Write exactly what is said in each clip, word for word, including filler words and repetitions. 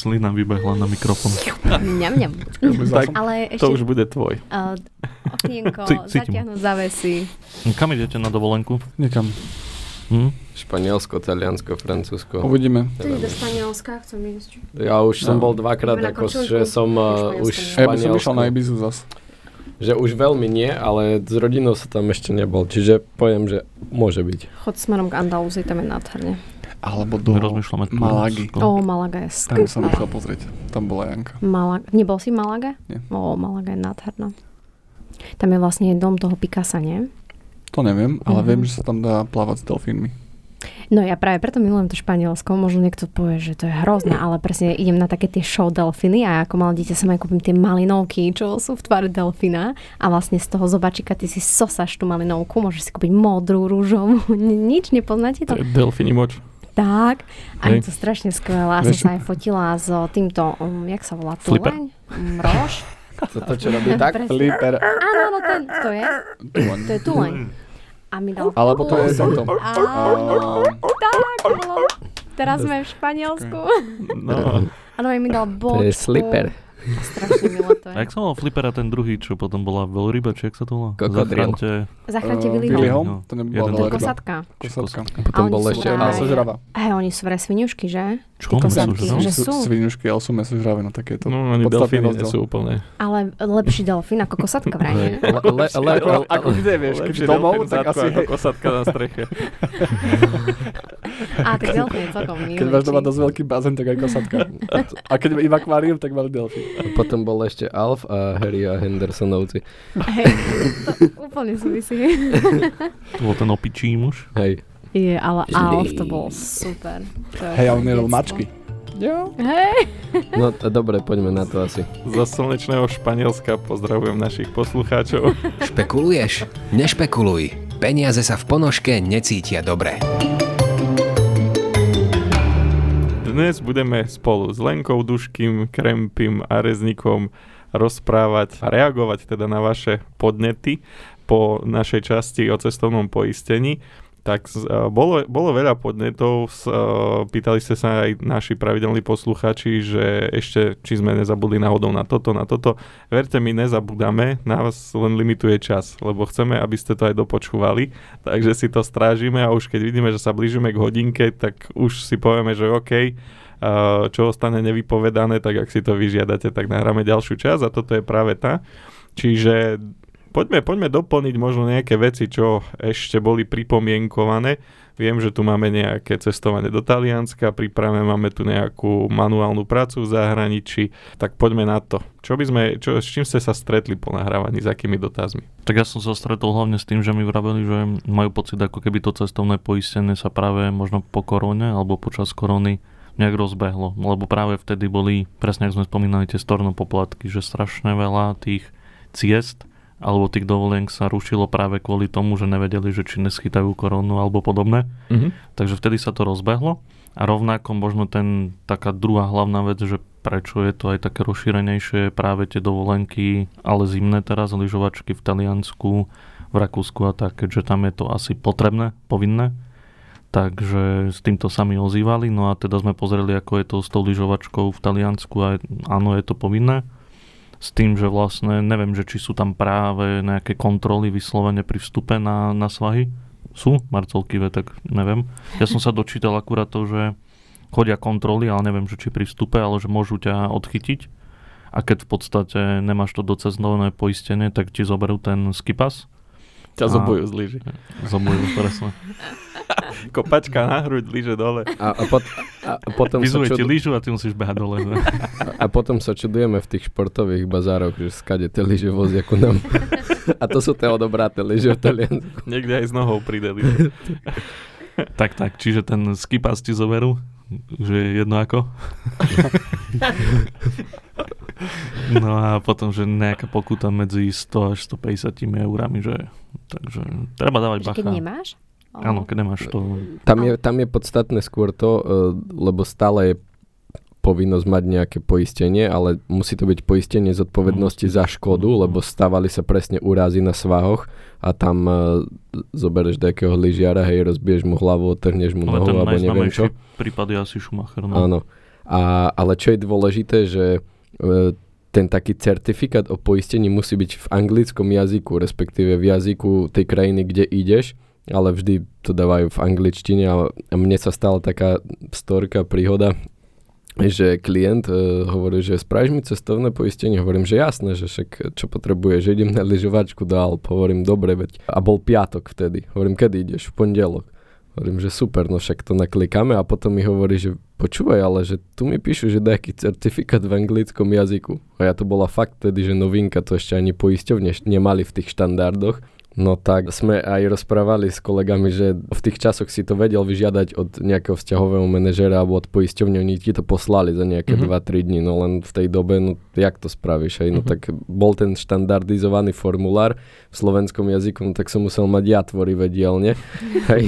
slina vybehla na mikrofon. Mňam, mňam. Tak, ale ešte... to už bude tvoj. Uh, oknienko, zatiahnu zavesy. Kam idete na dovolenku? Niekam. Hm? Španielsko, Taliansko, Francúzsko. Uvidíme. Ty do Španielska chcem ísť. Ja už no. som bol dvakrát, ako, že som uh, už Španielsko. Ja by som išiel na Ibizu zas. Že už veľmi nie, ale s rodinou sa tam ešte nebol. Čiže poviem, že môže byť. Chod smerom k Andaluzii, tam je nádherné. Alebo do Malagy. Ó, Malaga je skvelá. Tam som išiel pozrieť. Tam bola Janka. Malaga. Nebol si v Malage? Nie. Ó, Malaga je nádherná. Tam je vlastne dom toho Picassa, nie? To neviem, ale mm. viem, že sa tam dá plávať s delfínmi. No ja práve preto milujem to Španielsko. Možno niekto povie, že to je hrozné, ale presne idem na také tie show delfíny a ako malé dieťa sa aj kúpim tie malinovky, čo sú v tvare delfína a vlastne z toho zobačika ty si sosaš tú malinovku, môžeš si kúpiť modrú, rúžovú, nič nepoznáte to? To je delfíny moč. Tak, a je to strašne skvelé. A som sa aj fotila s týmto, um, jak sa volá, tuleň? Mrož? Toto, čo robí tak? Flipper. Áno, no ten, to je. To je tuleň. A mi dal... Alebo to je tento. A... Tak, bolo. Teraz sme v Španielsku. No. Áno, aj mi dal bočku. To je slipper. Strašne milé to je. A jak sa mal Flipper a ten druhý, čo potom bola veľryba, či jak sa to volá? Kokodril. Zachránte Willyho. To nebola kosatka. Kosatka. Potom bol ešte mesožrava. Hej, oni sú vraj sviňušky, že? Čo? Sviňušky, ale sú mesožrave na takéto. No, ani delfíny nie sú úplne. Ale lepší delfín ako kosatka vraj. Ako kde vieš, keď domov, tak asi hej. Kosatka na streche. A tak delfín je celkom milý. Keď máš doma dosť veľký bazén, tak aj kosatka. A keď im akvárium, tak mali delfín. A potom bol ešte Alf a Harry a Hendersonovci. Hej, to úplne súvisí. To bol ten opičí muž. Hej. Je, ale Alf to bol super. Hej, ale nerol mačky. Jo. Hej. No to dobre, poďme na to asi. Zo slnečného Španielska pozdravujem našich poslucháčov. Špekuluješ? Nešpekuluj. Peniaze sa v ponožke necítia dobre. Dnes budeme spolu s Lenkou, Duškým, Krempym a Rezníkom rozprávať a reagovať teda na vaše podnety po našej časti o cestovnom poistení. Tak bolo, bolo veľa podnetov, pýtali ste sa aj naši pravidelní poslucháči, že ešte či sme nezabudli náhodou na toto, na toto. Verte mi, nezabudame, nás len limituje čas, lebo chceme, aby ste to aj dopočúvali, takže si to strážime a už keď vidíme, že sa blížime k hodinke, tak už si povieme, že OK, čo ostane nevypovedané, tak ak si to vyžiadate, tak nahráme ďalšiu časť a toto je práve tá. Čiže... Poďme, poďme doplniť možno nejaké veci, čo ešte boli pripomienkované. Viem, že tu máme nejaké cestovanie do Talianska, pripravme, máme tu nejakú manuálnu prácu v zahraničí, tak poďme na to. Čo by sme, čo, s čím ste sa stretli po nahrávaní, s akými dotazmi? Tak ja som sa stretol hlavne s tým, že mi vraveli, že majú pocit, ako keby to cestovné poistenie sa práve možno po korone alebo počas korony nejak rozbehlo, lebo práve vtedy boli, presne ako sme spomínali, tie stornopoplatky, že strašne veľa tých ciest alebo tých dovolenk sa rušilo práve kvôli tomu, že nevedeli, že či neschytajú koronu alebo podobné. Mm-hmm. Takže vtedy sa to rozbehlo a rovnako možno ten, taká druhá hlavná vec, že prečo je to aj také rozšírenejšie práve tie dovolenky, ale zimné teraz, lyžovačky v Taliansku, v Rakúsku a tak, keďže tam je to asi potrebné, povinné. Takže s týmto sa mi ozývali, no a teda sme pozreli, ako je to s tou lyžovačkou v Taliansku a áno, je to povinné. S tým, že vlastne neviem, že či sú tam práve nejaké kontroly vyslovene pri vstupe na, na svahy. Sú? Marcel kýve, tak neviem. Ja som sa dočítal akurát to, že chodia kontroly, ale neviem, že či pri vstupe, ale že môžu ťa odchytiť. A keď v podstate nemáš to docestovné poistenie, tak ti zoberú ten ski pass. Ťa zobujú z lyži. Zobujú, presne. Kopačka na hruď, lyže dole. A, a, pot, a, a potom vyzuje ti čud... lyžu a ty musíš behať dole. Ne? A, a potom sa čudujeme v tých športových bazároch, že skade tie lyže vozia ku nám. A to sú tie odobraté lyže v Taliansku. Niekde aj s nohou príde lyže. Tak, tak, čiže ten ski pass ti zoberú, že jedno ako. No a potom, že nejaká pokuta medzi sto až stopäťdesiat eurami, že takže treba dávať bacha. Keď nemáš? Áno, keď nemáš to. Tam je, tam je podstatné skôr to, lebo stále je povinnosť mať nejaké poistenie, ale musí to byť poistenie zodpovednosti za škodu, lebo stávali sa presne úrazy na svahoch a tam uh, zoberieš nejakého lyžiara, hej, rozbiješ mu hlavu, otrhneš mu nohu, alebo neviem čo. Ale ten najznámejší prípad je asi Schumacher. No? Áno. A, ale čo je dôležité, že ten taký certifikát o poistení musí byť v anglickom jazyku, respektíve v jazyku tej krajiny, kde ideš, ale vždy to dávajú v angličtine. A mne sa stala taká storka príhoda, že klient uh, hovorí, že spravíš mi cestovné poistenie, hovorím, že jasné, že však čo potrebuješ, idem na lyžovačku do Alp, hovorím, dobre, veď. A bol piatok vtedy, hovorím, kedy ideš, v pondelok. Hovorím, že super, no však to naklikáme a potom mi hovorí, že počúvaj, ale že tu mi píšu, že nejaký certifikát v anglickom jazyku. A ja to bola fakt tedy, že novinka, to ešte ani poisťovne nemali v tých štandardoch. No tak sme aj rozprávali s kolegami, že v tých časoch si to vedel vyžiadať od nejakého vzťahového manažera alebo od poisťovne, oni ti to poslali za nejaké mm-hmm. dva tri dní, no len v tej dobe, no jak to spravíš aj, no mm-hmm. tak bol ten štandardizovaný formulár v slovenskom jazyku, no tak som musel mať ja tvory vedielne, aj,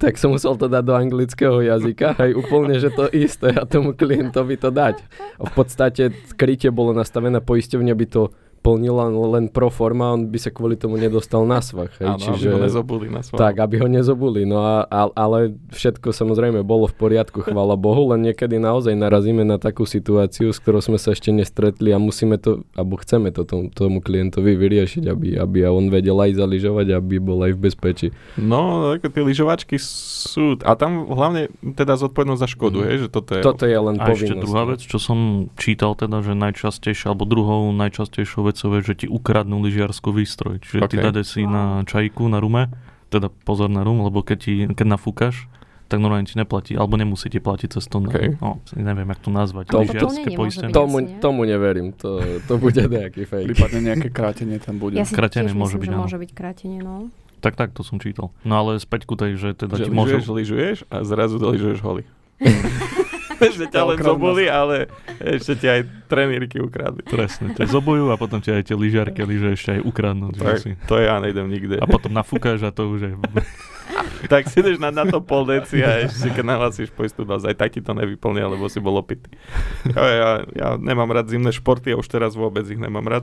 tak som musel to dať do anglického jazyka, aj úplne, že to isté a tomu klientovi to dať. A v podstate krytie bolo nastavené poisťovne, aby to plnila len pro forma, on by sa kvôli tomu nedostal na svach. Áno, čiže, aby ho nezobuli na svach. Tak, aby ho nezobuli. No a, a, ale všetko samozrejme bolo v poriadku, chvála Bohu, len niekedy naozaj narazíme na takú situáciu, s ktorou sme sa ešte nestretli a musíme to, alebo chceme to tomu, tomu klientovi vyriešiť, aby, aby on vedel aj zaližovať, aby bol aj v bezpečí. No, ako tie lyžovačky sú, a tam hlavne teda zodpovednosť za škodu, mm. hej, že toto je... Toto je len a povinnosť. A ešte druhá vec, čo som čítal teda, že najčastejšia, alebo druhou najčastejšou že ti ukradnú lyžiarsku výstroj. Čiže okay. Ty dáde si na čajku, na rume, teda pozor na rum, lebo keď, ti, keď nafúkaš, tak normálne ti neplatí, alebo nemusí ti platiť cestovné. Okay. No, neviem, jak to nazvať. To, lyžiarské to poistenie. Tomu, tomu neverím, to, to bude nejaký fake. Prípadne nejaké krátenie tam bude. Ja si krátenie môže myslím, byť, že môže byť krátenie, no. Tak, tak, to som čítal. No ale späť ku tej, že teda že ti môže... Že lyžuješ a zrazu lyžuješ holý. Že ťa len zobuli, ale ešte ti aj trenírky ukradli. Presne, ťa zobujú a potom ti aj tie lyžiarky lyže ešte aj ukradnú. To ja nejdem nikde. A potom nafúkaš a to už je... Tak si ideš na, na to pol deci a ešte keď nahlasíš poistnú dosť, aj tak ti to nevyplnia, lebo si bol opitý. Ja, ja, ja nemám rád zimné športy a už teraz vôbec ich nemám rád.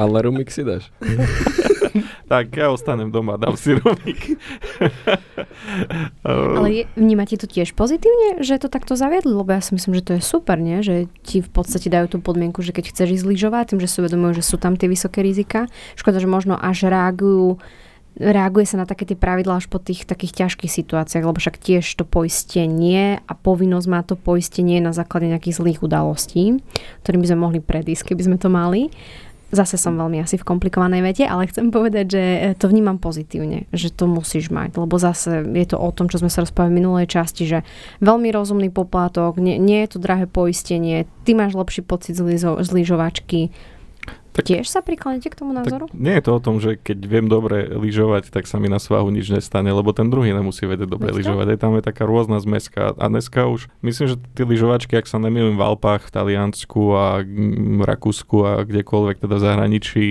Ale rumík si dáš. Tak, ja ostanem doma, dám si rumík. Ale je, vnímate to tiež pozitívne, že to takto zaviedli? Lebo ja si myslím, že to je super, nie? Že ti v podstate dajú tú podmienku, že keď chceš ísť lyžovať, tým, že si uvedomujú, že sú tam tie vysoké rizika. Škoda, že možno až reagujú, reaguje sa na také tie pravidlá až po tých takých ťažkých situáciách, lebo však tiež to poistenie a povinnosť má to poistenie na základe nejakých zlých udalostí, ktorým by sme mohli predísť, keby sme to mali. Zase som veľmi asi v komplikovanej vete, ale chcem povedať, že to vnímam pozitívne, že to musíš mať, lebo zase je to o tom, čo sme sa rozprávali v minulej časti, že veľmi rozumný poplatok, nie, nie je to drahé poistenie, ty máš lepší pocit z, lizo, z lyžovačky. Tak, tiež sa prikláňate k tomu názoru? Nie je to o tom, že keď viem dobre lyžovať, tak sa mi na svahu nič nestane, lebo ten druhý nemusí vedieť dobre lyžovať. Aj tam je taká rôzna zmeska. A dneska už, myslím, že tie lyžovačky, ak sa nemýlim, v Alpách, v Taliansku a v Rakúsku a kdekoľvek teda v zahraničí,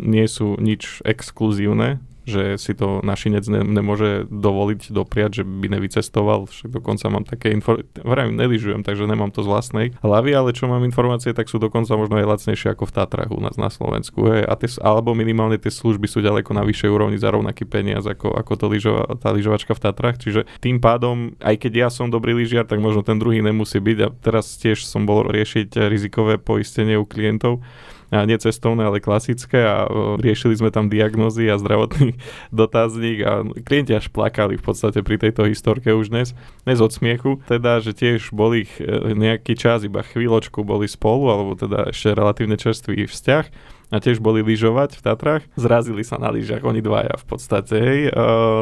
nie sú nič exkluzívne, že si to našinec ne- nemôže dovoliť dopriať, že by nevycestoval. Však dokonca mám také informácie, vrajím, neližujem, takže nemám to z vlastnej hlavy, ale čo mám informácie, tak sú dokonca možno aj lacnejšie ako v Tatrách u nás na Slovensku. Hej. A tie, alebo minimálne tie služby sú ďaleko na vyššej úrovni za rovnaký peniaz ako, ako to lyžova, tá lyžovačka v Tatrách. Čiže tým pádom, aj keď ja som dobrý lyžiar, tak možno ten druhý nemusí byť. A teraz tiež som bol riešiť rizikové poistenie u klientov. A nie cestovné, ale klasické a riešili sme tam diagnózy a zdravotný dotazník a klienti až plakali v podstate pri tejto historke už dnes, dnes od smiechu, teda, že tiež boli nejaký čas, iba chvíľočku boli spolu, alebo teda ešte relatívne čerstvý vzťah a tiež boli lyžovať v Tatrách, zrazili sa na lyžiach, oni dvaja v podstate, hej,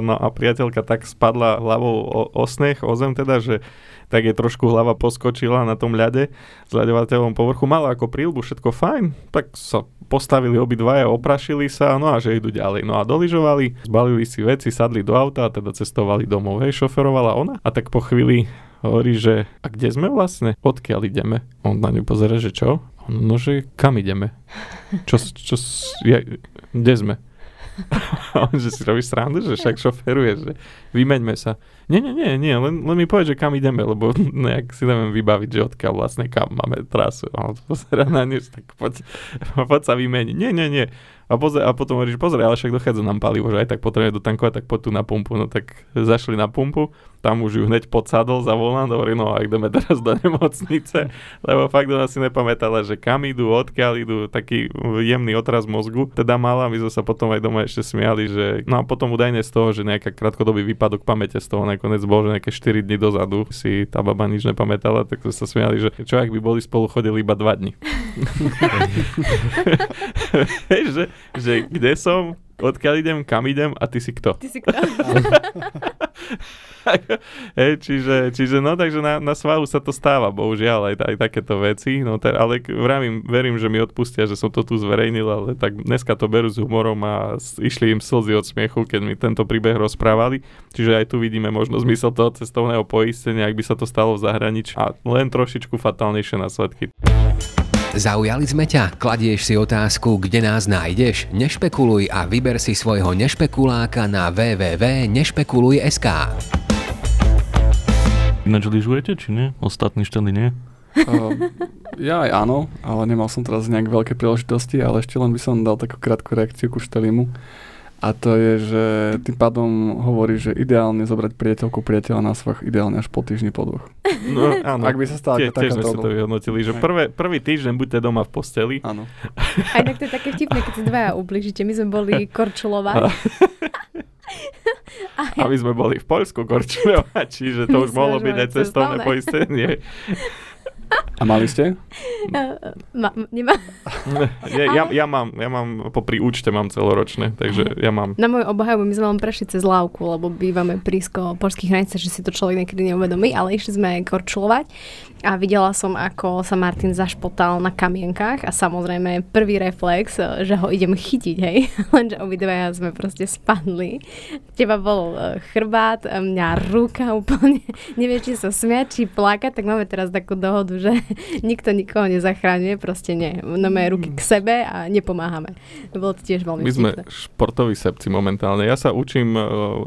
no a priateľka tak spadla hlavou o, o sneh, o zem teda, že tak jej trošku hlava poskočila na tom ľade, zľaďovateľom povrchu, mala ako príľbu, všetko fajn, tak sa postavili obidvaja, oprašili sa, no a že idú ďalej, no a dolyžovali, zbalili si veci, sadli do auta a teda cestovali domov, hej, šoferovala ona a tak po chvíli hovorí, že a kde sme vlastne, odkiaľ ideme? On na ňu pozera, že čo? No, že kam ideme? Čo, čo, ja, kde sme? Že si robíš srandu, že však šoferuješ, že vymeňme sa. Nie, nie, nie, nie, len, len mi povedz, že kam ideme, lebo nejak si neviem vybaviť, že odkiaľ vlastne kam máme trasu. A pozera na nič, tak poď, poď sa vymeniť. Nie, nie, nie. A, pozera, a potom hovoríš, pozera, ale však dochádza nám palivo, že aj tak potrebuje dotankovať, tak poď tu na pumpu. No tak zašli na pumpu. tam už ju hneď podsadol za volant, hovorí, no a ideme teraz do nemocnice, lebo fakt ona si nepamätala, že kam idú, odkiaľ idú, taký jemný otraz mozgu. Teda mala, my sme sa potom aj doma ešte smiali, že no a potom údajne z toho, že nejaká krátkodobý výpadok pamäte z toho nakoniec bol, že nejaké štyri dni dozadu si tá baba nič nepamätala, tak sme sa smiali, že čo ak by boli spolu chodili iba dva dni. že, že kde som, odkiaľ idem, kam idem a ty si kto? Ty si kto? Hej, čiže, čiže no, takže na, na svahu sa to stáva, bohužiaľ, aj, aj takéto veci, no, te, ale vravím, verím, že mi odpustia, že som to tu zverejnil, ale tak dneska to berú s humorom a išli im slzy od smiechu, keď mi tento príbeh rozprávali, čiže aj tu vidíme možno zmysel toho cestovného poistenia, ak by sa to stalo v zahraničí a len trošičku fatálnejšie následky. Zaujali sme ťa? Kladieš si otázku, kde nás nájdeš? Nešpekuluj a vyber si svojho nešpekuláka na w w w bodka nešpekuluj bodka s k. Ináč lyžujete, či nie? Ostatní šteli nie? Uh, ja aj áno, ale nemal som teraz nejak veľké príležitosti, ale ešte len by som dal takú krátku reakciu ku štelimu. A to je, že tým pádom hovorí, že ideálne zobrať priateľku priateľa na svach, ideálne až po týždni, po dvoch. No áno, ak by sa stala tie, tiež sme sa to vyhodnotili, že prvé, prvý týždeň buďte doma v posteli. Áno. Aj tak to je také vtipné, keď sa dvaja ubližíte. My sme boli korčulovať. A my sme boli v Poľsku korčulovať, čiže to my už mohlo byť aj cestovné poistenie. A mali ste? Ma, nemám. Ja, ja, ja, mám, ja mám, popri účte mám celoročné, takže ja mám. Na moju obhajobu my sme len prešli cez Lávku, lebo bývame prísko poľských hraníc, že si to človek niekedy neuvedomí, ale išli sme korčulovať a videla som, ako sa Martin zašpotal na kamienkach a samozrejme prvý reflex, že ho idem chytiť, hej, lenže obidvaja sme proste spadli. Teba bol chrbát, mňa ruka úplne, neviem, či sa smiať, či plakať, tak máme teraz takú dohodu, že nikto nikoho nezachráňuje, proste nie. Máme ruky k sebe a nepomáhame. To bolo tiež veľmi vtipné. My sme športoví sebci momentálne. Ja sa učím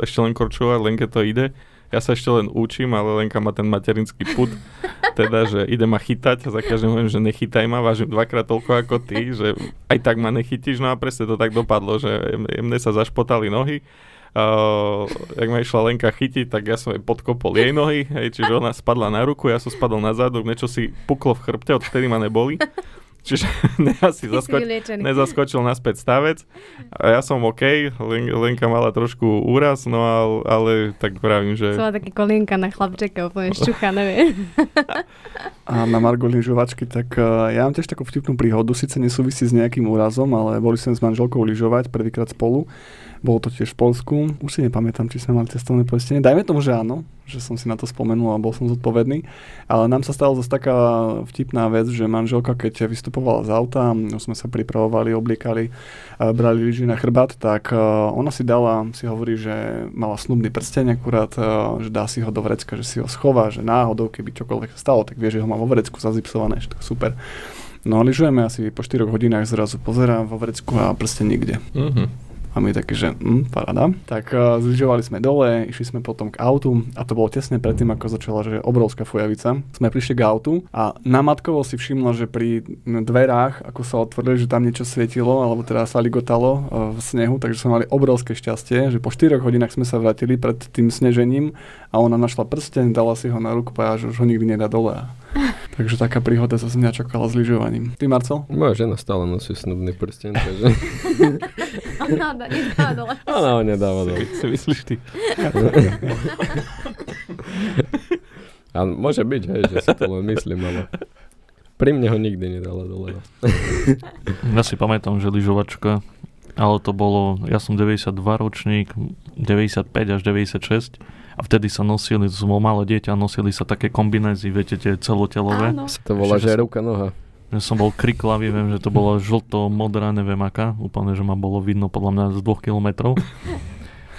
ešte len korčulovať, len keď to ide. Ja sa ešte len učím, ale Lenka má ten materinský pud, teda, že idem ma chytať a za každým hovorím, že nechytaj ma, vážim dvakrát toľko ako ty, že aj tak ma nechytíš, no a presne to tak dopadlo, že mne sa zašpotali nohy. Uh, jak ma išla Lenka chytiť, tak ja som jej podkopol jej nohy, hej, čiže ona spadla na ruku, ja som spadol na zádok, niečo si puklo v chrbte, od vtedy ma neboli. Čiže asi zaskoč, nezaskočil naspäť stavec. A ja som OK, Len, Lenka mala trošku úraz, no ale, ale tak pravím, že... Som taký kolienka na chlapčeka, úplne šťucha, neviem. A na margo lyžovačky, tak uh, ja mám tiež takú vtipnú príhodu, síce nesúvisí s nejakým úrazom, ale boli sme s manželkou lyžovať prvýkrát spolu. Bolo to tiež v Poľsku. Už si nepamätám, či sme mali cestovné poistenie. Dajme tomu, že áno, že som si na to spomenul a bol som zodpovedný. Ale nám sa stala zase taká vtipná vec, že manželka, keď vystupovala z auta, sme sa pripravovali, obliekali, brali lyži na chrbát, tak ona si dala, si hovorí, že mala snubný prsteň akurát, že dá si ho do vrecka, že si ho schová, že náhodou, keby čokoľvek stalo, tak vie, že ho má vo vrecku zazipsované, že to je super. No a lyžujeme asi po štyroch hodinách, zrazu pozerám vo vrecku a prsteň nikde. Mhm. A my taký, že mm, paráda. Tak uh, zlyžovali sme dole, išli sme potom k autu a to bolo tesne predtým, ako začala že obrovská fujavica. Sme prišli k autu a namatkovo si všimla, že pri dverách, ako sa otvorili, že tam niečo svietilo, alebo teda sa ligotalo uh, v snehu, takže sme mali obrovské šťastie, že po štyroch hodinách sme sa vrátili pred tým snežením a ona našla prsteň, dala si ho na ruku a že už ho nikdy nedá dole. Takže taká príhoda sa z mňa čakala s lyžovaním. Ty, Marcel? Moja žena stále nosí snubný prsteň, takže... Ona nedáva dole. Ona ho nedáva dole. Si myslíš ty? A môže byť, hej, že si to len myslím, ale pri mne ho nikdy nedala dole. Ja si pamätám, že lyžovačka, ale to bolo, ja som deväťdesiatdva ročník, deväťdesiatpäť až deväťdesiatšesť, a vtedy sa nosili, to som bol malé dieťa, nosili sa také kombinézy, viete, tie celotelové. Áno. To bola, že som, ruka, noha. Ja som bol kriklavý, viem, že to bolo žlto, modrá, neviem aká. Úplne, že ma bolo vidno podľa mňa z dvoch kilometrov.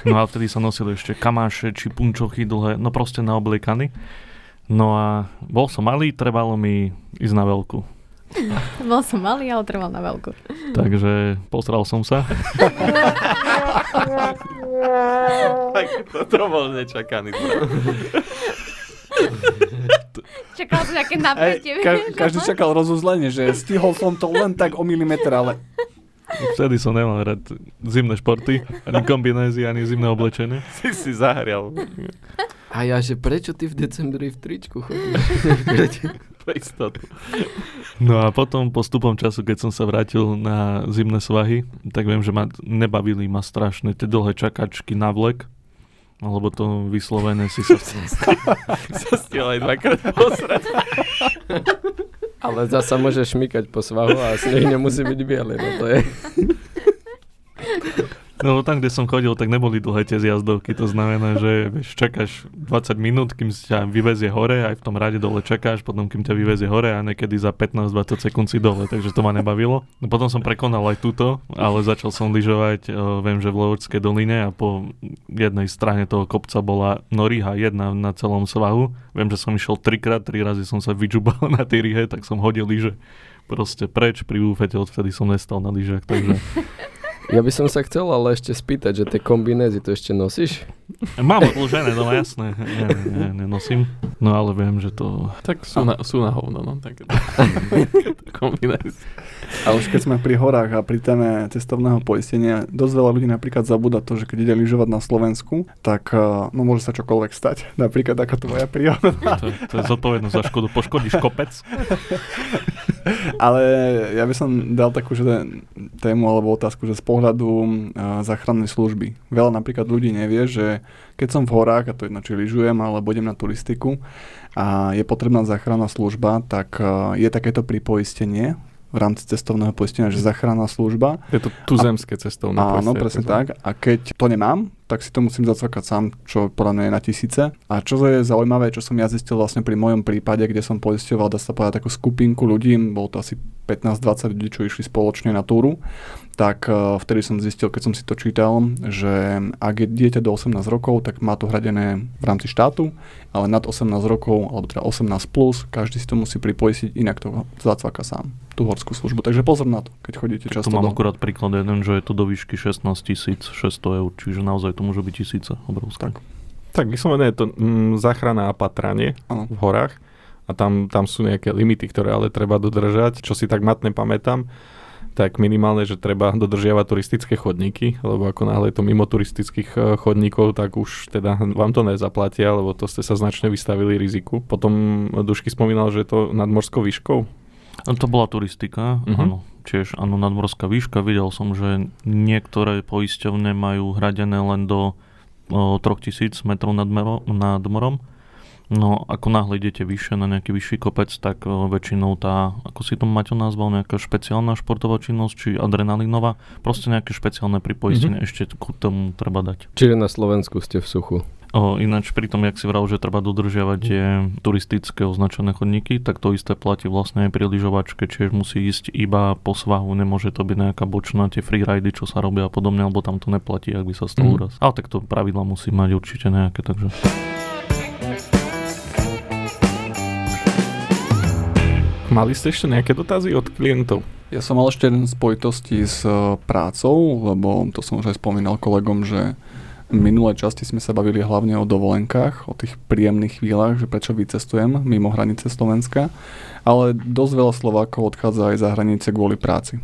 No a vtedy sa nosili ešte kamáše, či punčochy dlhé, no proste naobliekaný. No a bol som malý, trebalo mi ísť na veľkú. Bol som malý, ale trval na veľkú. Takže posral som sa. Tak to, to bol nečakaný. Čakal som nejaké napätie. Ka- každý čakal rozuzlenie, že stihol som to len tak o milimeter, ale... Vtedy som nemal rád zimné športy, ani kombinézy, ani zimné oblečenie. Si si zahrial. A ja, že prečo ty v decembri v tričku chodíš? Pre istotu. No a potom postupom času, keď som sa vrátil na zimné svahy, tak viem, že ma nebavili, ma strašne tie dlhé čakačky na vlek, alebo to vyslovené si sa stiel aj dvakrát posrať. Ale zasa môžeš šmykať po svahu a sneh nemusí byť bielý, no to je... No tam, kde som chodil, tak neboli dlhé tie zjazdovky, to znamená, že vieš, čakáš dvadsať minút, kým ťa vyvezie hore, aj v tom rade dole čakáš, potom kým ťa vyvezie hore a niekedy za pätnásť dvadsať sekúnd si dole, takže to ma nebavilo. No potom som prekonal aj túto, ale začal som lyžovať, viem, že v Lovúčskej doline a po jednej strane toho kopca bola noryha jedna na celom svahu. Viem, že som išiel trikrát, tri razy som sa vyčubal na tej ryhe, tak som hodil lyže proste preč pri úfete, odvtedy som nestal na lyžach, takže... Ja by som sa chcel ale ešte spýtať, že tie kombinézy to ešte nosíš? Mám odlžené doma, jasné. Ja ne, nenosím. No ale viem, že to... Tak sú na, sú na hovno, no. Také kombinézy. A už keď sme pri horách a pri téme cestovného poistenia, dosť veľa ľudí napríklad zabúda to, že keď ide lyžovať na Slovensku, tak no môže sa čokoľvek stať. Napríklad taká tvoja príhoda. To, to je zodpovednosť za škodu. Poškodíš kopec? Ale ja by som dal takú že tému alebo otázku, že z pohľadu uh, záchrannej služby. Veľa napríklad ľudí nevie, že keď som v horách, a to jedno či lyžujem alebo idem na turistiku a je potrebná záchranná služba, tak uh, je takéto pripoistenie v rámci cestovného poistenia, že záchranná služba. Je to tuzemské cestovné poistenie. Áno, presne tak. A keď to nemám, tak si to musím zacvakať sám, čo podľa mňa je na tisíce. A čo je zaujímavé, čo som ja zistil vlastne pri mojom prípade, kde som poisťoval, dá sa povedať, takú skupinku ľudí, bolo to asi pätnásť dvadsať ľudí, čo išli spoločne na túru, tak vtedy som zistil, keď som si to čítal, že ak je dieťa do osemnásť rokov, tak má to hradené v rámci štátu, ale nad osemnásť rokov, alebo teda osemnásť plus, každý si to musí pripoistiť, inak to zacvaka sám, tú horskú službu. Takže pozor na to, keď chodíte tak často. Tu mám do... akurát príklad jeden, že je to do výšky šestnásť tisíc šesťsto eur, čiže naozaj to môže byť tisíce, obrovská. Tak, tak vyslovené je to mm, záchrana a patranie ano. V horách a tam, tam sú nejaké limity, ktoré ale treba dodržať. Čo si tak matne pamätám, tak minimálne, že treba dodržiavať turistické chodníky, lebo ako náhle to mimo turistických chodníkov, tak už teda vám to nezaplatia, lebo to ste sa značne vystavili riziku. Potom Dušky spomínal, že je to nad morskou výškou. To bola turistika, mm-hmm. áno. Čiže áno, nadmorská výška. Videl som, že niektoré poisťovne majú hradené len do o, tri tisíc metrov nad, mero, nad morom. No ako náhle idete vyššie na nejaký vyšší kopec, tak o, väčšinou tá, ako si to Maťo nazval, nejaká špeciálna športová činnosť, či adrenalinová, proste nejaké špeciálne pripoistenie mm-hmm. ešte ku tomu treba dať. Čiže na Slovensku ste v suchu. O, ináč pri tom, jak si vral, že treba dodržiavať tie turistické označené chodníky, tak to isté platí vlastne aj pri lyžovačke, čiže musí ísť iba po svahu, nemôže to byť nejaká bočná, tie freeridy, čo sa robia a podobne, alebo tam to neplatí, ak by sa stalo úraz. Mm. Ale tak to pravidla musí mať určite nejaké, takže... Mali ste ešte nejaké dotazy od klientov? Ja som mal ešte jeden spojitosti s prácou, lebo to som už aj spomínal kolegom, že minulé časti sme sa bavili hlavne o dovolenkách, o tých príjemných chvíľach, že prečo vycestujem mimo hranice Slovenska, ale dosť veľa Slovákov odchádza aj za hranice kvôli práci.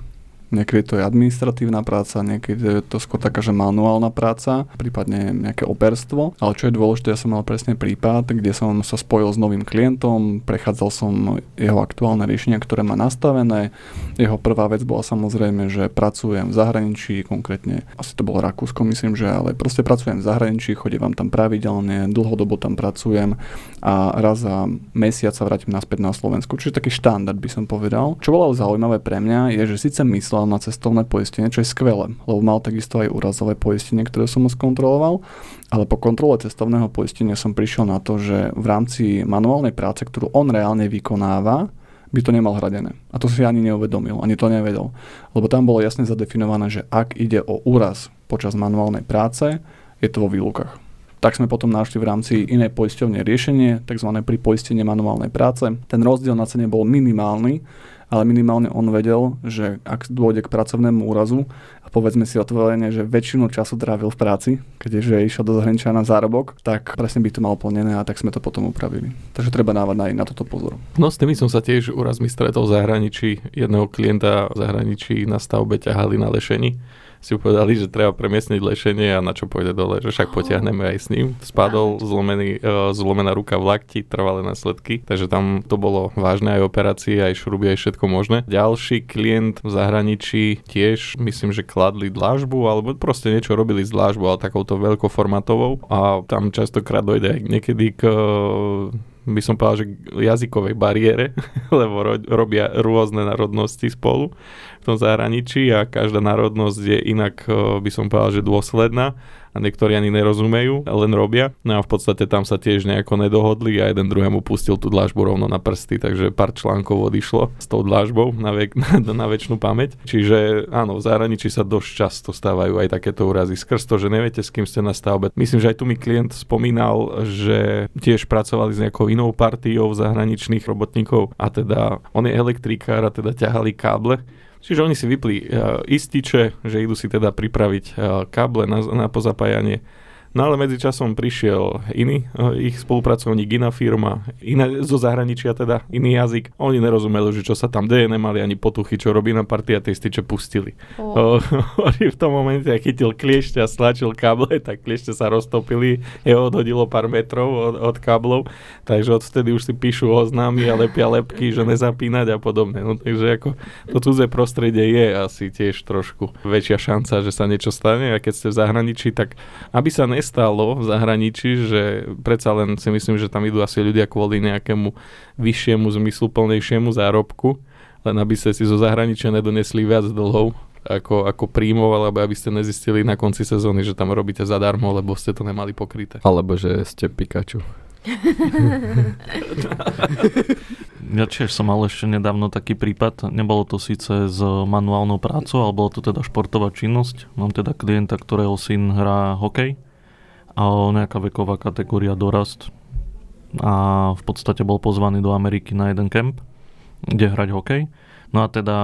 Niekedy to je administratívna práca, niekedy je to skôr taká, že manuálna práca, prípadne nejaké operstvo. Ale čo je dôležité, ja som mal presne prípad, kde som sa spojil s novým klientom, prechádzal som jeho aktuálne riešenia, ktoré má nastavené. Jeho prvá vec bola samozrejme, že pracujem v zahraničí, konkrétne asi to bolo Rakúsko, myslím, že ale proste pracujem v zahraničí, chodím vám tam pravidelne, dlhodobo tam pracujem a raz za mesiac sa vrátim naspäť na Slovensku. Čiže taký štandard by som povedal. Čo bolo zaujímavé pre mňa je, že síce myslím na cestovné poistenie, čo je skvelé, lebo mal takisto aj úrazové poistenie, ktoré som skontroloval, ale po kontrole cestovného poistenia som prišiel na to, že v rámci manuálnej práce, ktorú on reálne vykonáva, by to nemal hradené. A to si ani neuvedomil, ani to nevedel. Lebo tam bolo jasne zadefinované, že ak ide o úraz počas manuálnej práce, je to vo výlukách. Tak sme potom našli v rámci inej poisťovne riešenie, tzv. Pripoistenie manuálnej práce. Ten rozdiel na cene bol minimálny, ale minimálne on vedel, že ak dôjde k pracovnému úrazu a a povedzme si otvorene, že väčšinu času trávil v práci, keďže išiel do zahraničia na zárobok, tak presne by to mal plnené a tak sme to potom upravili. Takže treba dávať aj na toto pozor. No s tými som sa tiež úrazmi stretol v zahraničí. Jedného klienta v zahraničí na stavbe ťahali na lešení. Si povedali, že treba premiestniť lešenie a na čo pôjde dole, že však potiahneme aj s ním. Spadol, zlomený, zlomená ruka v lakti, trvalé následky, takže tam to bolo vážne, aj operácie, aj šruby, aj všetko možné. Ďalší klient v zahraničí tiež, myslím, že kladli dlážbu, alebo proste niečo robili s dlážbou, ale takouto veľkoformatovou a tam častokrát dojde aj niekedy k... by som povedal, že jazykovej bariére, lebo ro- robia rôzne národnosti spolu v tom zahraničí a každá národnosť je inak, by som povedal, že dôsledná a niektorí ani nerozumejú, len robia. No a v podstate tam sa tiež nejako nedohodli a jeden druhému pustil tú dlážbu rovno na prsty, takže pár článkov odišlo s tou dlážbou na, vek, na, na večnú pamäť. Čiže áno, v zahraničí sa dosť často stávajú aj takéto úrazy skrz to, že neviete, s kým ste na stavbe. Myslím, že aj tu mi klient spomínal, že tiež pracovali s nejakou inou partiou zahraničných robotníkov a teda on je elektrikár a teda ťahali káble. Čiže oni si vypli uh, ističe, že idú si teda pripraviť uh, káble na, na pozapájanie. No ale medzičasom prišiel iný, uh, ich spolupracovník, iná firma, iná, zo zahraničia teda, iný jazyk. Oni nerozumeli, že čo sa tam deje, nemali ani potuchy, čo robí na partii a tie ističe pustili. Oh. Uh, v tom momente chytil kliešť a stlačil káble, tak kliešte sa roztopili, jeho odhodilo pár metrov od, od káblov, takže odvtedy už si píšu oznámy a lepia lepky, že nezapínať a podobne. No takže ako to cudzie prostredie je asi tiež trošku väčšia šanca, že sa niečo stane a keď ste v zahraničí, tak aby sa nestalo v zahraničí, že predsa len si myslím, že tam idú asi ľudia kvôli nejakému vyššiemu, zmysluplnejšiemu zárobku, len aby ste si zo zahraničia nedonesli viac dlhov ako, ako príjmov, alebo aby ste nezistili na konci sezóny, že tam robíte zadarmo, lebo ste to nemali pokryté. Alebo že ste Pikachu. Ja tiež som mal ešte nedávno taký prípad, nebolo to síce s manuálnou prácou, ale bola to teda športová činnosť. Mám teda klienta, ktorého syn hrá hokej a nejaká veková kategória dorast a v podstate bol pozvaný do Ameriky na jeden kemp, kde hrať hokej. No a teda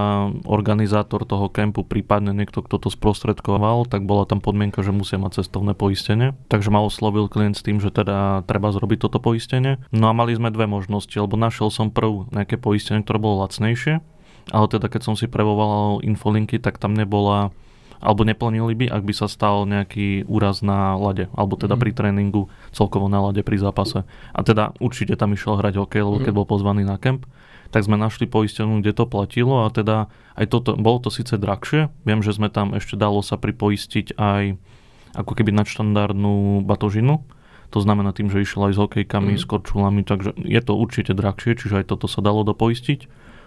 organizátor toho kempu, prípadne niekto, kto to sprostredkoval, tak bola tam podmienka, že musia mať cestovné poistenie. Takže ma oslovil klient s tým, že teda treba zrobiť toto poistenie. No a mali sme dve možnosti, lebo našiel som prv nejaké poistenie, ktoré bolo lacnejšie, ale teda keď som si prevoval infolinky, tak tam nebola, alebo neplnili by, ak by sa stal nejaký úraz na lade, alebo teda mm. pri tréningu celkovo na lade pri zápase. A teda určite tam išiel hrať hokej, lebo mm. keď bol pozvaný na kemp, tak sme našli poistenie, kde to platilo a teda aj toto, bolo to síce drahšie. Viem, že sme tam ešte dalo sa pripoistiť aj ako keby nadštandardnú batožinu. To znamená tým, že išiel aj s hokejkami, mm. s korčulami, takže je to určite drahšie, čiže aj toto sa dalo dopoistiť.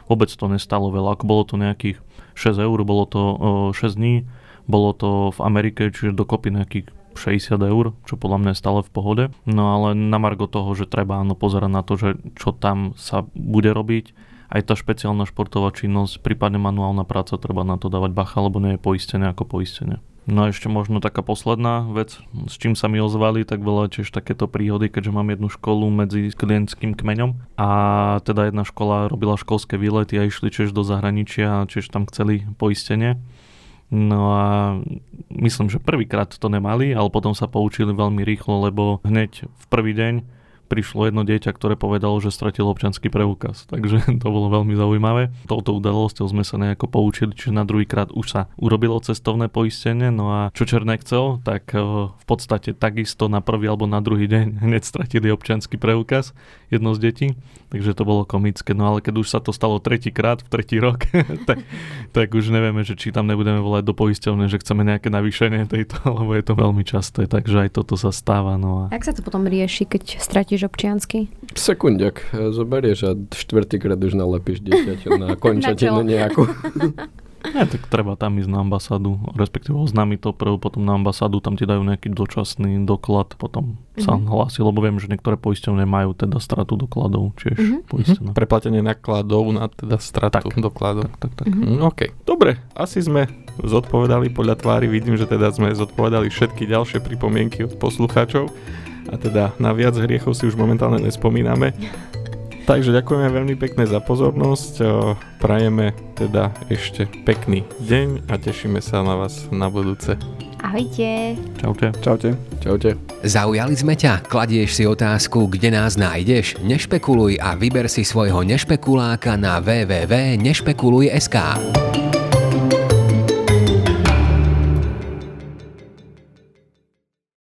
Vôbec to nestalo veľa, ako bolo to nejakých šesť eur, bolo to o, šesť dní, bolo to v Amerike, čiže dokopy nejakých šesťdesiat eur, čo podľa mňa je stále v pohode. No ale na margo toho, že treba áno pozerať na to, že čo tam sa bude robiť, aj tá špeciálna športová činnosť, prípadne manuálna práca, treba na to dávať bacha, lebo nie je poistené ako poistené. No a ešte možno taká posledná vec, s čím sa mi ozvali, tak bola tiež takéto príhody, keďže mám jednu školu medzi klientským kmeňom a teda jedna škola robila školské výlety a išli tiež do zahraničia a tiež tam chceli poistenie. No a myslím, že prvýkrát to nemali, ale potom sa poučili veľmi rýchlo, lebo hneď v prvý deň prišlo jedno dieťa, ktoré povedalo, že stratilo občiansky preukaz. Takže to bolo veľmi zaujímavé. Touto udalosťou sme sa nejako poučili, čiže na druhýkrát už sa urobilo cestovné poistenie. No a čo čer nechcel, tak v podstate takisto na prvý alebo na druhý deň hneď stratili občiansky preukaz jedno z detí. Takže to bolo komické. No ale keď už sa to stalo tretíkrát v tretí rok, tak, tak už nevieme, že či tam nebudeme volať do poisťovne, že chceme nejaké navýšenie tejto, lebo je to veľmi časté. Takže aj toto sa stáva. No a... Ak sa to potom rieši, keď stratí občiansky? Sekundiak zoberieš a štvrtýkrát už nalepíš dieťaťa na končatinu nejakú. Ja, tak treba tam ísť na ambasádu, respektíve oznámiť to prv, potom na ambasádu, tam ti dajú nejaký dočasný doklad, potom mm-hmm. sa hlási, lebo viem, že niektoré poisťovne majú teda stratu dokladov, čiže mm-hmm. poistené. Preplatenie nákladov na teda stratu tak, dokladov. Tak, tak, tak. Mm-hmm. OK. Dobre, asi sme zodpovedali podľa tvári, vidím, že teda sme zodpovedali všetky ďalšie pripomienky od poslucháčov. A teda na viac hriechov si už momentálne nespomíname. Takže ďakujeme veľmi pekne za pozornosť, prajeme teda ešte pekný deň a tešíme sa na vás na budúce. Ahojte. Čaute. Čaute. Čaute. Zaujali sme ťa? Kladieš si otázku, kde nás nájdeš? Nešpekuluj a vyber si svojho nešpekuláka na w w w bodka nešpekuluj bodka es ka.